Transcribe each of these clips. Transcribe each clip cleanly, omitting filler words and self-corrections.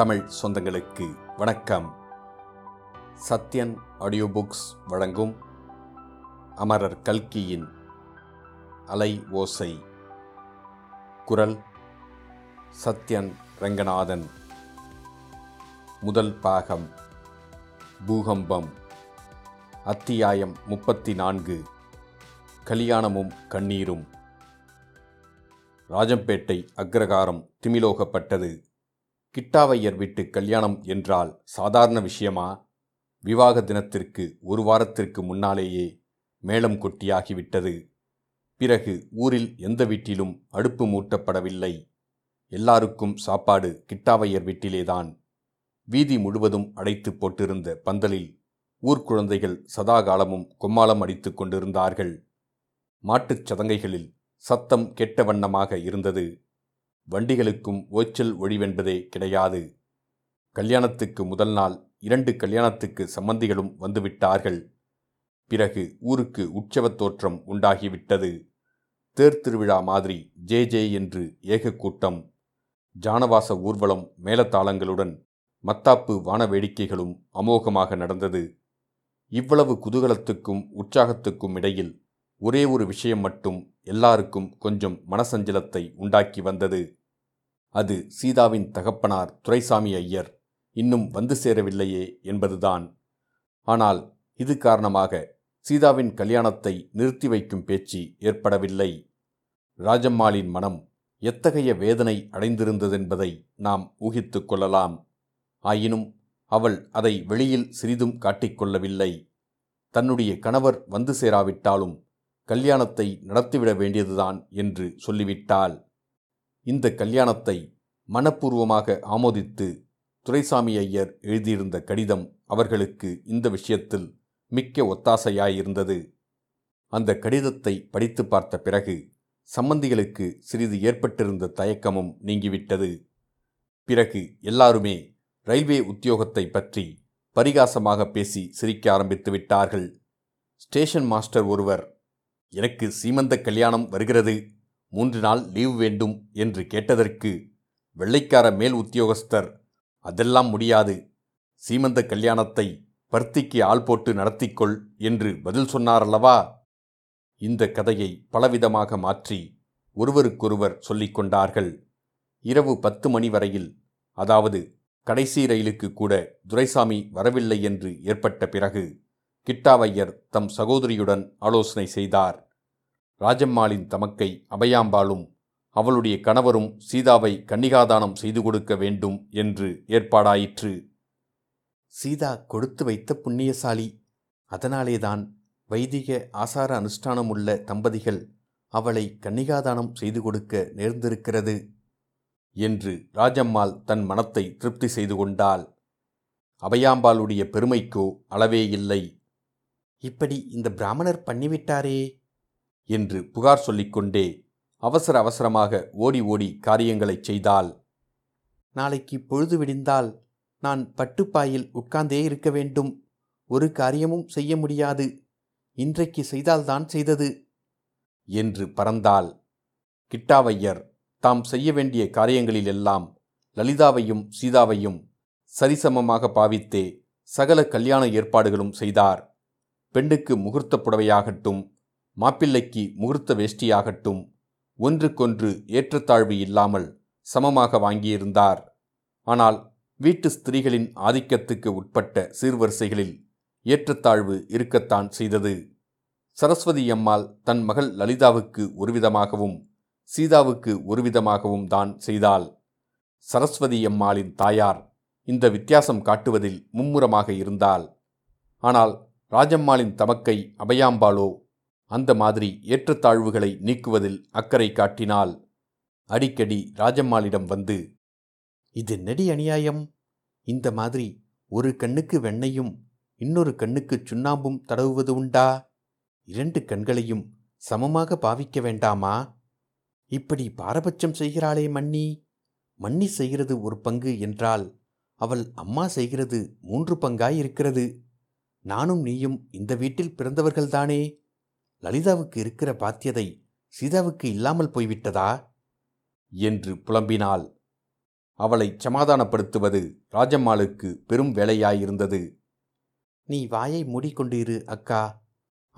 தமிழ் சொந்தங்களுக்கு வணக்கம். Sathyan audio books வழங்கும் அமரர் கல்கியின் அலை ஓசை. குரல் சத்யன் ரங்கநாதன். முதல் பாகம் பூகம்பம். அத்தியாயம் 34. கல்யாணமும் கண்ணீரும். ராஜம்பேட்டை அக்ரகாரம் திமிலோகப்பட்டது. கிட்டாவையர் வீட்டு கல்யாணம் என்றால் சாதாரண விஷயமா? விவாக தினத்திற்கு ஒரு வாரத்திற்கு முன்னாலேயே மேளம் கொட்டியாகிவிட்டது. பிறகு ஊரில் எந்த வீட்டிலும் அடுப்பு மூட்டப்படவில்லை. எல்லாருக்கும் சாப்பாடு கிட்டாவையர் வீட்டிலேதான். வீதி முழுவதும் அடைத்து போட்டிருந்த பந்தலில் ஊர்க்குழந்தைகள் சதாகாலமும் கொம்மாளம் அடித்து கொண்டிருந்தார்கள். மாட்டுச் சதங்கைகளில் சத்தம் கெட்ட வண்ணமாக இருந்தது. வண்டிகளுக்கும் ஓச்சல் ஒழிவென்பதே கிடையாது. கல்யாணத்துக்கு முதல் நாள் 2 கல்யாணத்துக்கு சம்பந்திகளும் வந்துவிட்டார்கள். பிறகு ஊருக்கு உற்சவத் தோற்றம் உண்டாகிவிட்டது. தேர் திருவிழா மாதிரி ஜே ஜே என்று ஏக கூட்டம். ஜானவாச ஊர்வலம் மேலத்தாளங்களுடன் மத்தாப்பு வான வேடிக்கைகளும் அமோகமாக நடந்தது. இவ்வளவு குதூகலத்துக்கும் உற்சாகத்துக்கும் இடையில் ஒரே ஒரு விஷயம் மட்டும் எல்லாருக்கும் கொஞ்சம் மனசஞ்சலத்தை உண்டாக்கி வந்தது. அது சீதாவின் தகப்பனார் துரைசாமி ஐயர் இன்னும் வந்து சேரவில்லையே என்பதுதான். ஆனால் இது காரணமாக சீதாவின் கல்யாணத்தை நிறுத்தி வைக்கும் பேச்சு ஏற்படவில்லை. ராஜம்மாளின் மனம் எத்தகைய வேதனை அடைந்திருந்ததென்பதை நாம் ஊகித்து கொள்ளலாம். ஆயினும் அவள் அதை வெளியில் சிறிதும் காட்டிக்கொள்ளவில்லை. தன்னுடைய கணவர் வந்து சேராவிட்டாலும் கல்யாணத்தை நடத்திவிட வேண்டியதுதான் என்று சொல்லிவிட்டாள். இந்த கல்யாணத்தை மனப்பூர்வமாக ஆமோதித்து துரைசாமி ஐயர் எழுதியிருந்த கடிதம் அவர்களுக்கு இந்த விஷயத்தில் மிக்க ஒத்தாசையாயிருந்தது. அந்த கடிதத்தை படித்து பார்த்த பிறகு சம்பந்திகளுக்கு சிறிது ஏற்பட்டிருந்த தயக்கமும் நீங்கிவிட்டது. பிறகு எல்லாருமே ரயில்வே உத்தியோகத்தை பற்றி பரிகாசமாக பேசி சிரிக்க ஆரம்பித்து விட்டார்கள். ஸ்டேஷன் மாஸ்டர் ஒருவர், எனக்கு சீமந்த கல்யாணம் வருகிறது, 3 நாள் லீவ் வேண்டும் என்று கேட்டதற்கு வெள்ளைக்கார மேல் உத்தியோகஸ்தர், அதெல்லாம் முடியாது, சீமந்த கல்யாணத்தை பர்த்திக்கு ஆள் போட்டு நடத்திக்கொள் என்று பதில் சொன்னாரல்லவா. இந்த கதையை பலவிதமாக மாற்றி ஒருவருக்கொருவர் சொல்லிக் கொண்டார்கள். இரவு 10 மணி வரையில், அதாவது கடைசி ரயிலுக்கு கூட துரைசாமி வரவில்லை என்று ஏற்பட்ட பிறகு கிட்டாவையர் தம் சகோதரியுடன் ஆலோசனை செய்தார். ராஜம்மாளின் தமக்கை அபயாம்பாலும் அவளுடைய கணவரும் சீதாவை கன்னிகாதானம் செய்து கொடுக்க வேண்டும் என்று ஏற்பாடாயிற்று. சீதா கொடுத்து வைத்த புண்ணியசாலி, அதனாலேதான் வைதிக ஆசார அனுஷ்டானமுள்ள தம்பதிகள் அவளை கன்னிகாதானம் செய்து கொடுக்க நேர்ந்திருக்கிறது என்று ராஜம்மாள் தன் மனத்தை திருப்தி செய்து கொண்டாள். அபயாம்பாளுடைய பெருமைக்கோ அளவே இல்லை. இப்படி இந்த பிராமணர் பண்ணிவிட்டாரே என்று புகார் சொல்லிக்கொண்டே அவசர அவசரமாக ஓடி ஓடி காரியங்களைச் செய்தாள். நாளைக்கு பொழுது விடிந்தால் நான் பட்டுப்பாயில் உட்கார்ந்தே இருக்க வேண்டும், ஒரு காரியமும் செய்ய முடியாது, இன்றைக்கு செய்தால்தான் செய்தது என்று பறந்தாள். கிட்டாவையர் தாம் செய்ய வேண்டிய காரியங்களிலெல்லாம் லலிதாவையும் சீதாவையும் சரிசமமாக பாவித்தே சகல கல்யாண ஏற்பாடுகளும் செய்தார். பெண்ணுக்கு முகூர்த்த புடவையாகட்டும், மாப்பிள்ளைக்கு முகூர்த்த வேஷ்டியாகட்டும், ஒன்றுக்கொன்று ஏற்றத்தாழ்வு இல்லாமல் சமமாக வாங்கியிருந்தார். ஆனால் வீட்டு ஸ்திரீகளின் ஆதிக்கத்துக்கு உட்பட்ட சீர்வரிசைகளில் ஏற்றத்தாழ்வு இருக்கத்தான் செய்தது. சரஸ்வதியம்மாள் தன் மகள் லலிதாவுக்கு ஒருவிதமாகவும் சீதாவுக்கு ஒருவிதமாகவும் தான் செய்தாள். சரஸ்வதியம்மாளின் தாயார் இந்த வித்தியாசம் காட்டுவதில் மும்முரமாக இருந்தாள். ஆனால் ராஜம்மாளின் தமக்கை அபயாம்பாளோ அந்த மாதிரி ஏற்றத்தாழ்வுகளை நீக்குவதில் அக்கறை காட்டினாள். அடிக்கடி ராஜம்மாளிடம் வந்து, இது நெடி அநியாயம், இந்த மாதிரி ஒரு கண்ணுக்கு வெண்ணையும் இன்னொரு கண்ணுக்கு சுண்ணாம்பும் தடவுவது உண்டா? 2 கண்களையும் சமமாக பாவிக்க வேண்டாமா? இப்படி பாரபட்சம் செய்கிறாளே மன்னி. மன்னி செய்கிறது ஒரு பங்கு என்றால் அவள் அம்மா செய்கிறது 3 பங்காய் இருக்கிறது. நானும் நீயும் இந்த வீட்டில் பிறந்தவர்கள்தானே, லலிதாவுக்கு இருக்கிற பாத்தியதை சீதாவுக்கு இல்லாமல் போய்விட்டதா என்று புலம்பினாள். அவளை சமாதானப்படுத்துவது ராஜம்மாளுக்கு பெரும் வேலையாயிருந்தது. நீ வாயை மூடிக்கொண்டு இரு அக்கா.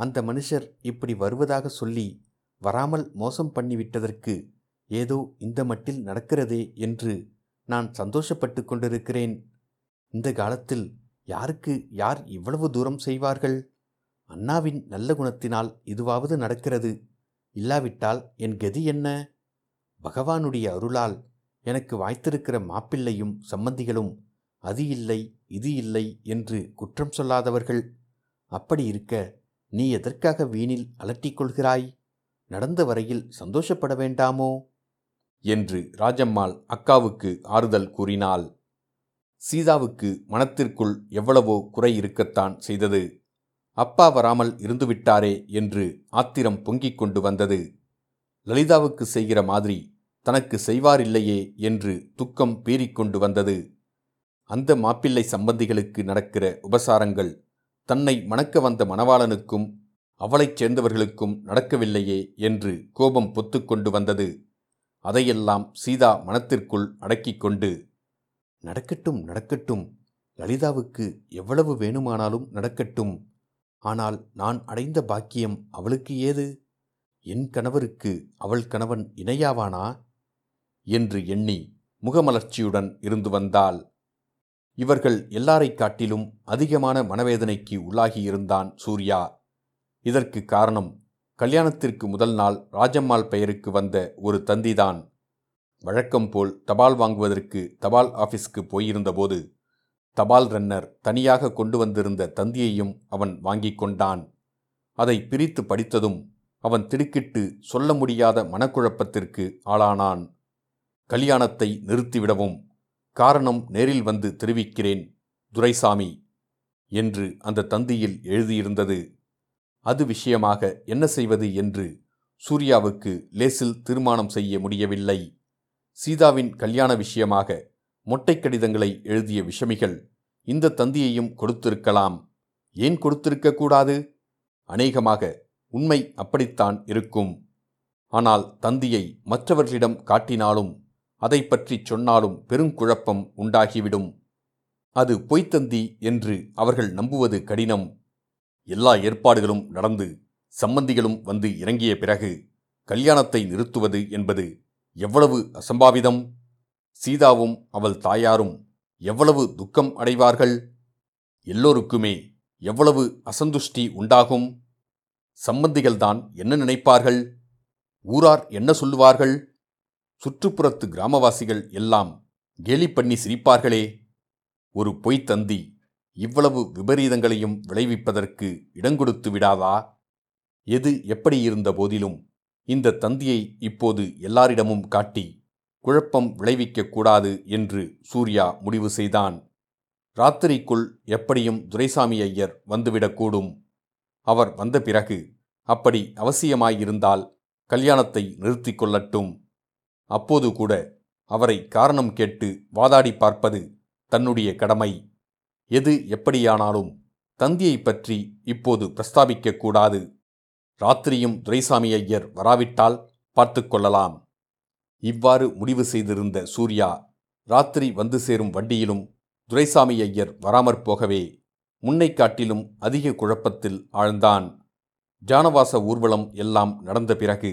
அந்த மனுஷர் இப்படி வருவதாக சொல்லி வராமல் மோசம் பண்ணிவிட்டதற்கு ஏதோ இந்த மட்டில் நடக்கிறதே என்று நான் சந்தோஷப்பட்டு கொண்டிருக்கிறேன். இந்த காலத்தில் யாருக்கு யார் இவ்வளவு தூரம் செய்வார்கள்? அண்ணாவின் நல்ல குணத்தினால் இதுவாவது நடக்கிறது. இல்லாவிட்டால் என் கதி என்ன? பகவானுடைய அருளால் எனக்கு வாய்த்திருக்கிற மாப்பிள்ளையும் சம்பந்திகளும் அது இல்லை இது இல்லை என்று குற்றம் சொல்லாதவர்கள். அப்படி இருக்க நீ எதற்காக வீணில் அலட்டிக்கொள்கிறாய்? நடந்த வரையில் சந்தோஷப்பட வேண்டாமோ என்று ராஜம்மாள் அக்காவுக்கு ஆறுதல் கூறினாள். சீதாவுக்கு மனத்திற்குள் எவ்வளவோ குறை இருக்கத்தான் செய்தது. அப்பா வராமல் இருந்துவிட்டாரே என்று ஆத்திரம் பொங்கிக் கொண்டு வந்தது. லலிதாவுக்கு செய்கிற மாதிரி தனக்கு செய்வாரில்லையே என்று துக்கம் பீறிக்கொண்டு வந்தது. அந்த மாப்பிள்ளை சம்பந்திகளுக்கு நடக்கிற உபசாரங்கள் தன்னை மணக்க வந்த மணவாளனுக்கும் அவளைச் சேர்ந்தவர்களுக்கும் நடக்கவில்லையே என்று கோபம் பொத்துக்கொண்டு வந்தது. அதையெல்லாம் சீதா மனத்திற்குள் அடக்கிக்கொண்டு, நடக்கட்டும் நடக்கட்டும், லலிதாவுக்கு எவ்வளவு வேணுமானாலும் நடக்கட்டும், ஆனால் நான் அடைந்த பாக்கியம் அவளுக்கு ஏது? என் கணவருக்கு அவள் கணவன் இணையாவானா என்று எண்ணி முகமலர்ச்சியுடன் இருந்து வந்தாள். இவர்கள் எல்லாரை காட்டிலும் அதிகமான மனவேதனைக்கு உள்ளாகியிருந்தான் சூர்யா. இதற்கு காரணம் கல்யாணத்திற்கு முதல் நாள் ராஜம்மாள் பெயருக்கு வந்த ஒரு தந்திதான். வழக்கம்போல் தபால் வாங்குவதற்கு தபால் ஆஃபீஸ்க்கு போயிருந்தபோது தபால் ரன்னர் தனியாக கொண்டு வந்திருந்த தந்தியையும் அவன் வாங்கி கொண்டான். அதை பிரித்து படித்ததும் அவன் திடுக்கிட்டு சொல்ல முடியாத மனக்குழப்பத்திற்கு ஆளானான். கல்யாணத்தை நிறுத்திவிடவும் காரணம் நேரில் வந்து தெரிவிக்கிறேன் துரைசாமி என்று அந்த தந்தியில் எழுதியிருந்தது. அது விஷயமாக என்ன செய்வது என்று சூர்யாவுக்கு லேசில் தீர்மானம் செய்ய முடியவில்லை. சீதாவின் கல்யாண விஷயமாக மொட்டை கடிதங்களை எழுதிய விஷமிகள் இந்த தந்தியையும் கொடுத்திருக்கலாம். ஏன் கொடுத்திருக்கக்கூடாது? அநேகமாக உண்மை அப்படித்தான் இருக்கும். ஆனால் தந்தியை மற்றவர்களிடம் காட்டினாலும் அதை பற்றி சொன்னாலும் பெருங்குழப்பம் உண்டாகிவிடும். அது பொய்த்தந்தி என்று அவர்கள் நம்புவது கடினம். எல்லா ஏற்பாடுகளும் நடந்து சம்பந்திகளும் வந்து இறங்கிய பிறகு கல்யாணத்தை நிறுத்துவது என்பது எவ்வளவு அசம்பாவிதம்! சீதாவும் அவள் தாயாரும் எவ்வளவு துக்கம் அடைவார்கள்! எல்லோருக்குமே எவ்வளவு அசந்துஷ்டி உண்டாகும்! சம்பந்திகள்தான் என்ன நினைப்பார்கள்? ஊரார் என்ன சொல்லுவார்கள்? சுற்றுப்புறத்து கிராமவாசிகள் எல்லாம் கேலி பண்ணி சிரிப்பார்களே! ஒரு பொய்த்தந்தி இவ்வளவு விபரீதங்களையும் விளைவிப்பதற்கு இடங்கொடுத்து விடாதா? எது எப்படி இருந்த போதிலும் இந்த தந்தியை இப்போது எல்லாரிடமும் காட்டி குழப்பம் விளைவிக்கக்கூடாது என்று சூர்யா முடிவு செய்தான். ராத்திரிக்குள் எப்படியும் துரைசாமி ஐயர் வந்துவிடக்கூடும். அவர் வந்த பிறகு அப்படி அவசியமாயிருந்தால் கல்யாணத்தை நிறுத்தி கொள்ளட்டும். அப்போது கூட அவரை காரணம் கேட்டு வாதாடி பார்ப்பது தன்னுடைய கடமை. எது எப்படியானாலும் தந்தியை பற்றி இப்போது பிரஸ்தாபிக்கக்கூடாது. ராத்திரியும் துரைசாமி ஐயர் வராவிட்டால் பார்த்து கொள்ளலாம். இவ்வாறு முடிவு செய்திருந்த சூர்யா ராத்திரி வந்து சேரும் வண்டியிலும் துரைசாமி ஐயர் வராமற் போகவே முன்னை காட்டிலும் அதிக குழப்பத்தில் ஆழ்ந்தான். ஜானவாச ஊர்வலம் எல்லாம் நடந்த பிறகு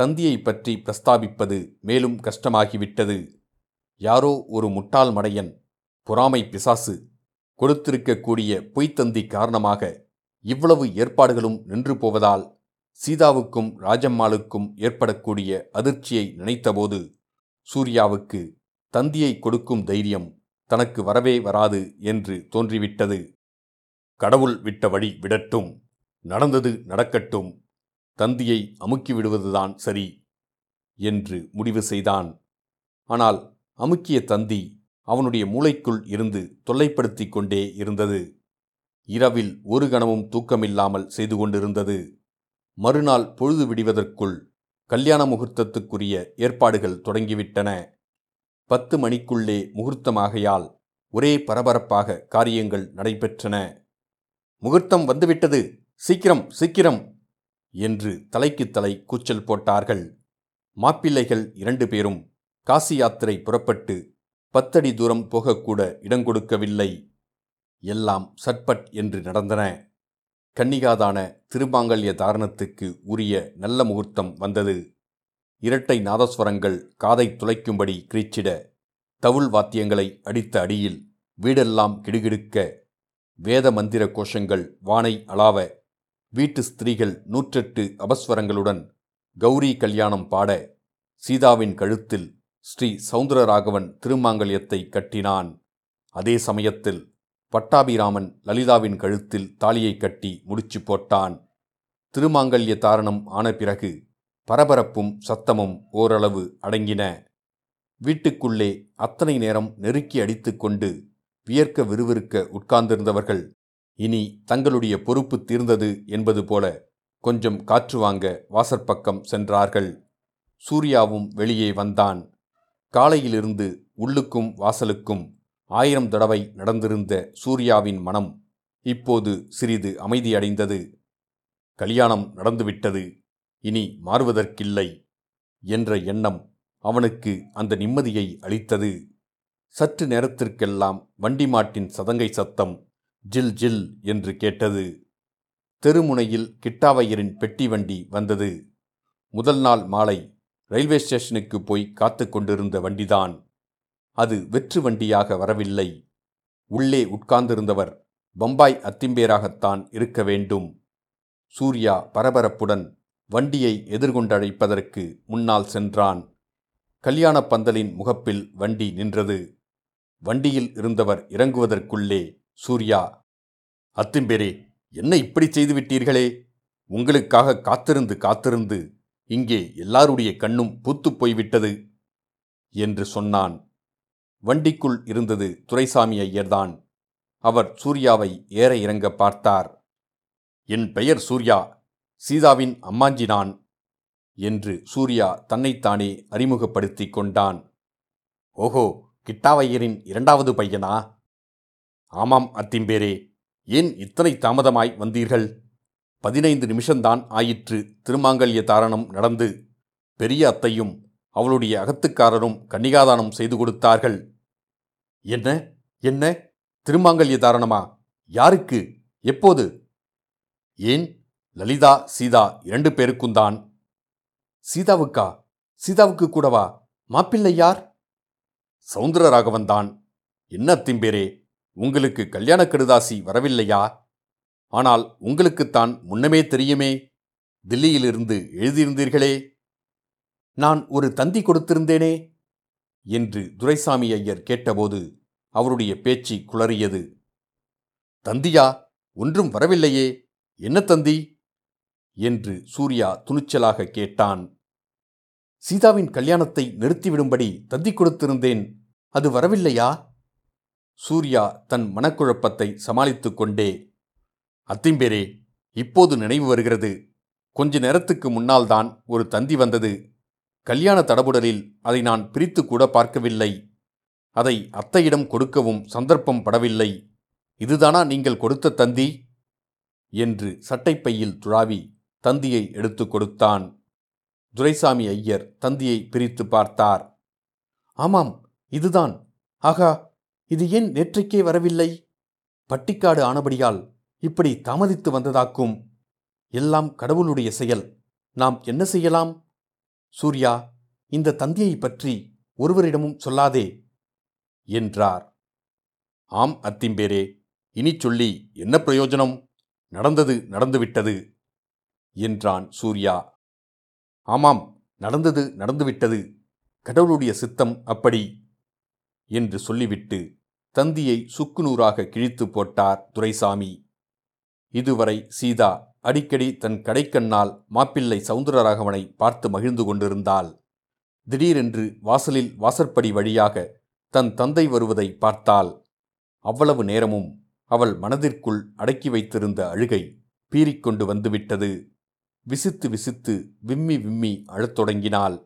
தந்தியை பற்றி பிரஸ்தாபிப்பது மேலும் கஷ்டமாகிவிட்டது. யாரோ ஒரு முட்டாள் மடையன், பொறாமை பிசாசு கொடுத்திருக்கக்கூடிய பொய்த்தந்தி காரணமாக இவ்வளவு ஏற்பாடுகளும் நின்று போவதால் சீதாவுக்கும் ராஜம்மாளுக்கும் ஏற்படக்கூடிய அதிர்ச்சியை நினைத்தபோது சூர்யாவுக்கு தந்தியை கொடுக்கும் தைரியம் தனக்கு வரவே வராது என்று தோன்றிவிட்டது. கடவுள் விட்ட வழி விடட்டும், நடந்தது நடக்கட்டும், தந்தியை அமுக்கிவிடுவதுதான் சரி என்று முடிவு செய்தான். ஆனால் அமுக்கிய தந்தி அவனுடைய மூளைக்குள் இருந்து தொல்லைப்படுத்தி கொண்டே இருந்தது. இரவில் ஒரு கணமும் தூக்கமில்லாமல் செய்து கொண்டிருந்தது. மறுநாள் பொழுது விடிவதற்குள் கல்யாண முகூர்த்தத்துக்குரிய ஏற்பாடுகள் தொடங்கிவிட்டன. 10 மணிக்குள்ளே முகூர்த்தமாகையால் ஒரே பரபரப்பாக காரியங்கள் நடைபெற்றன. முகூர்த்தம் வந்துவிட்டது, சீக்கிரம் சீக்கிரம் என்று தலைக்கு தலை கூச்சல் போட்டார்கள். மாப்பிள்ளைகள் 2 பேரும் காசி யாத்திரை புறப்பட்டு 10 அடி தூரம் போகக்கூட இடங்கொடுக்கவில்லை. எல்லாம் சட்பட் என்று நடந்தன. கன்னிகாதான திருமாங்கல்ய தாரணத்துக்கு உரிய நல்ல முகூர்த்தம் வந்தது. இரட்டை நாதஸ்வரங்கள் காதை துளைக்கும்படி கிரீச்சிட, தவுள் வாத்தியங்களை அடித்த அடியில் வீடெல்லாம் கிடுகிடுக்க, வேத மந்திர கோஷங்கள் வானை அளாவ, வீட்டு ஸ்திரீகள் 108 அபஸ்வரங்களுடன் கௌரி கல்யாணம் பாட, சீதாவின் கழுத்தில் ஸ்ரீ சௌந்தரராகவன் திருமாங்கல்யத்தை கட்டினான். அதே சமயத்தில் பட்டாபிராமன் லலிதாவின் கழுத்தில் தாலியை கட்டி முடிச்சு போட்டான். திருமாங்கல்ய தாரணம் ஆன பிறகு பரபரப்பும் சத்தமும் ஓரளவு அடங்கின. வீட்டுக்குள்ளே அத்தனை நேரம் நெருக்கி அடித்து கொண்டு வியர்க்க விறுவிறுக்க உட்கார்ந்திருந்தவர்கள் இனி தங்களுடைய பொறுப்பு தீர்ந்தது என்பது போல கொஞ்சம் காற்று வாங்க வாசற்பக்கம் சென்றார்கள். சூர்யாவும் வெளியே வந்தான். காலையிலிருந்து உள்ளுக்கும் வாசலுக்கும் 1000 தடவை நடந்திருந்த சூர்யாவின் மனம் இப்போது சிறிது அமைதியடைந்தது. கல்யாணம் நடந்துவிட்டது, இனி மாறுவதற்கில்லை என்ற எண்ணம் அவனுக்கு அந்த நிம்மதியை அளித்தது. சற்று நேரத்திற்கெல்லாம் வண்டி மாட்டின் சதங்கை சத்தம் ஜில் ஜில் என்று கேட்டது. தெருமுனையில் கிட்டாவையரின் பெட்டி வண்டி வந்தது. முதல் நாள் மாலை ரயில்வே ஸ்டேஷனுக்கு போய் காத்து கொண்டிருந்த வண்டிதான். அது வெற்று வண்டியாக வரவில்லை. உள்ளே உட்கார்ந்திருந்தவர் பம்பாய் அத்திம்பேராகத்தான் இருக்க வேண்டும். சூர்யா பரபரப்புடன் வண்டியை எதிர்கொண்டழைப்பதற்கு முன்னால் சென்றான். கல்யாண பந்தலின் முகப்பில் வண்டி நின்றது. வண்டியில் இருந்தவர் இறங்குவதற்குள்ளே சூர்யா, "அத்திம்பேரே, என்ன இப்படி செய்துவிட்டீர்களே? உங்களுக்காக காத்திருந்து காத்திருந்து இங்கே எல்லாருடைய கண்ணும் பூத்துப் போய்விட்டது" என்று சொன்னான். வண்டிக்குள் இருந்தது துரைசாமி ஐயர்தான். அவர் சூர்யாவை ஏற இறங்க பார்த்தார். "என் பெயர் சூர்யா, சீதாவின் அம்மாஞ்சி நான்" என்று சூர்யா தன்னைத்தானே அறிமுகப்படுத்தி கொண்டான். "ஓஹோ, கிட்டாவையரின் 2வது பையனா?" "ஆமாம் அத்திம்பேரே, ஏன் இத்தனை தாமதமாய் வந்தீர்கள்? 15 நிமிஷம்தான் ஆயிற்று திருமாங்கல்ய தாரணம் நடந்து. பெரிய அத்தையும் அவளுடைய அகத்துக்காரரும் கன்னிகாதானம் செய்து கொடுத்தார்கள்." "என்ன என்ன திருமாங்கல்ய தாரணமா? யாருக்கு, எப்போது?" "ஏன், லலிதா சீதா 2 பேருக்கும்தான்." "சீதாவுக்கா? சீதாவுக்கு கூடவா? மாப்பிள்ளை யார்?" "சௌந்தரராகவன் தான்." "என்ன அத்திம்பேரே, உங்களுக்கு கல்யாண கடுதாசி வரவில்லையா? ஆனால் உங்களுக்குத்தான் முன்னமே தெரியுமே, தில்லியிலிருந்து எழுதியிருந்தீர்களே." "நான் ஒரு தந்தி கொடுத்திருந்தேனே" என்று துரைசாமி ஐயர் கேட்டபோது அவருடைய பேச்சு குளறியது. "தந்தியா? ஒன்றும் வரவில்லையே, என்ன தந்தி?" என்று சூர்யா துணிச்சலாக கேட்டான். "சீதாவின் கல்யாணத்தை நிறுத்திவிடும்படி தந்தி கொடுத்திருந்தேன், அது வரவில்லையா?" சூர்யா தன் மனக்குழப்பத்தை சமாளித்து கொண்டே, "அத்திம்பேரே, இப்போது நினைவு வருகிறது. கொஞ்ச நேரத்துக்கு முன்னால்தான் ஒரு தந்தி வந்தது. கல்யாண தடபுடலில் அதை நான் பிரித்து கூட பார்க்கவில்லை. அதை அத்தையிடம் கொடுக்கவும் சந்தர்ப்பம் படவில்லை. இதுதானா நீங்கள் கொடுத்த தந்தி?" என்று சட்டைப்பையில் துழாவி தந்தியை எடுத்து கொடுத்தான். துரைசாமி ஐயர் தந்தியை பிரித்து பார்த்தார். "ஆமாம், இதுதான். ஆகா, இது ஏன் நேற்றைக்கே வரவில்லை? பட்டிக்காடு ஆனபடியால் இப்படி தாமதித்து வந்ததாக்கும். எல்லாம் கடவுளுடைய செயல். நாம் என்ன செய்யலாம்? சூர்யா, இந்த தந்தியை பற்றி ஒருவரிடமும் சொல்லாதே" என்றார். "ஆம் அத்திம்பேரே, இனி சொல்லி என்ன பிரயோஜனம்? நடந்தது நடந்துவிட்டது" என்றான் சூர்யா. "ஆமாம், நடந்தது நடந்துவிட்டது. கடவுளுடைய சித்தம் அப்படி" என்று சொல்லிவிட்டு தந்தியை சுக்குநூறாக கிழித்து போட்டார் துரைசாமி. இதுவரை சீதா அடிக்கடி தன் கடைக்கண்ணால் மாப்பிள்ளை சௌந்தரராகவனை பார்த்து மகிழ்ந்து கொண்டிருந்தாள். திடீரென்று வாசலில் வாசற்படி வழியாக தன் தந்தை வருவதை பார்த்தாள். அவ்வளவு நேரமும் அவள் மனதிற்குள் அடக்கி வைத்திருந்த அழுகை பீறிக்கொண்டு வந்துவிட்டது. விசித்து விசித்து விம்மி விம்மி அழத் தொடங்கினாள்.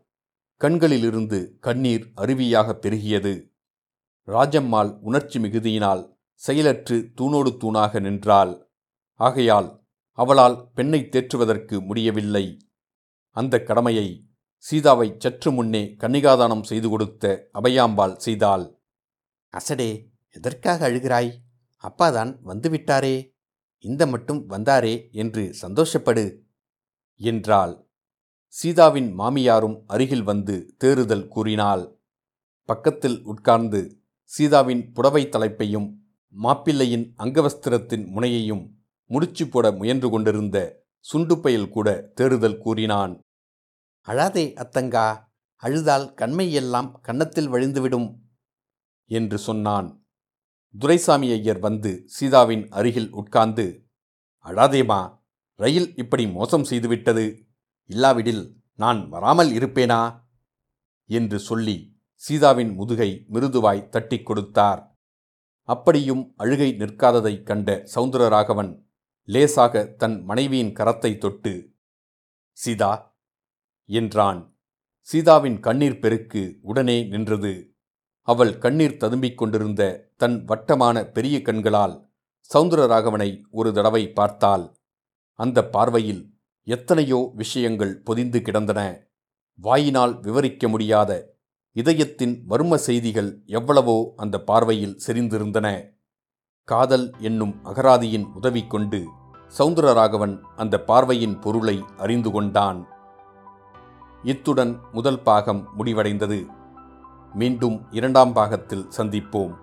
கண்களிலிருந்து கண்ணீர் அருவியாக பெருகியது. ராஜம்மாள் உணர்ச்சி மிகுதியினால் செயலற்று தூணோடு தூணாக நின்றாள். ஆகையால் அவளால் பெண்ணை தேற்றுவதற்கு முடியவில்லை. அந்த கடமையை சீதாவை சற்று முன்னே கன்னிகாதானம் செய்து கொடுத்த அபையாம்பாள் செய்தாள். அசடே, எதற்காக அழுகிறாய்? அப்பாதான் வந்துவிட்டாரே, இந்த மட்டும் வந்தாரே என்று சந்தோஷப்படு என்றாள். சீதாவின் மாமியாரும் அருகில் வந்து தேறுதல் கூறினாள். பக்கத்தில் உட்கார்ந்து சீதாவின் புடவை தலைப்பையும் மாப்பிள்ளையின் அங்கவஸ்திரத்தின் முனையையும் முடிச்சு போட முயன்று கொண்டிருந்த சுண்டுப்பையில் கூட தேறுதல் கூறினான். அழாதே அத்தங்கா, அழுதால் கண்மையெல்லாம் கன்னத்தில் வழிந்துவிடும் என்று சொன்னான். துரைசாமி ஐயர் வந்து சீதாவின் அருகில் உட்கார்ந்து, அழாதேமா, ரயில் இப்படி மோசம் செய்துவிட்டது, இல்லாவிடில் நான் வராமல் இருப்பேனா என்று சொல்லி சீதாவின் முதுகை மிருதுவாய் தட்டி கொடுத்தார். அப்படியும் அழுகை நிற்காததைக் கண்ட சௌந்தரராகவன் லேசாக தன் மனைவியின் கரத்தை தொட்டு சீதா என்றான். சீதாவின் கண்ணீர் பெருக்கு உடனே நின்றது. அவள் கண்ணீர் ததும்பிக் கொண்டிருந்த தன் வட்டமான பெரிய கண்களால் சௌந்தரராகவனை ஒரு தடவை பார்த்தாள். அந்த பார்வையில் எத்தனையோ விஷயங்கள் பொதிந்து கிடந்தன. வாயினால் விவரிக்க முடியாத இதயத்தின் மர்ம செய்திகள் எவ்வளவோ அந்த பார்வையில் செறிந்திருந்தன. காதல் என்னும் அகராதியின் உதவி கொண்டு சௌந்தரராகவன் அந்த பார்வையின் பொருளை அறிந்து கொண்டான். இத்துடன் முதல் பாகம் முடிவடைந்தது. மீண்டும் இரண்டாம் பாகத்தில் சந்திப்போம்.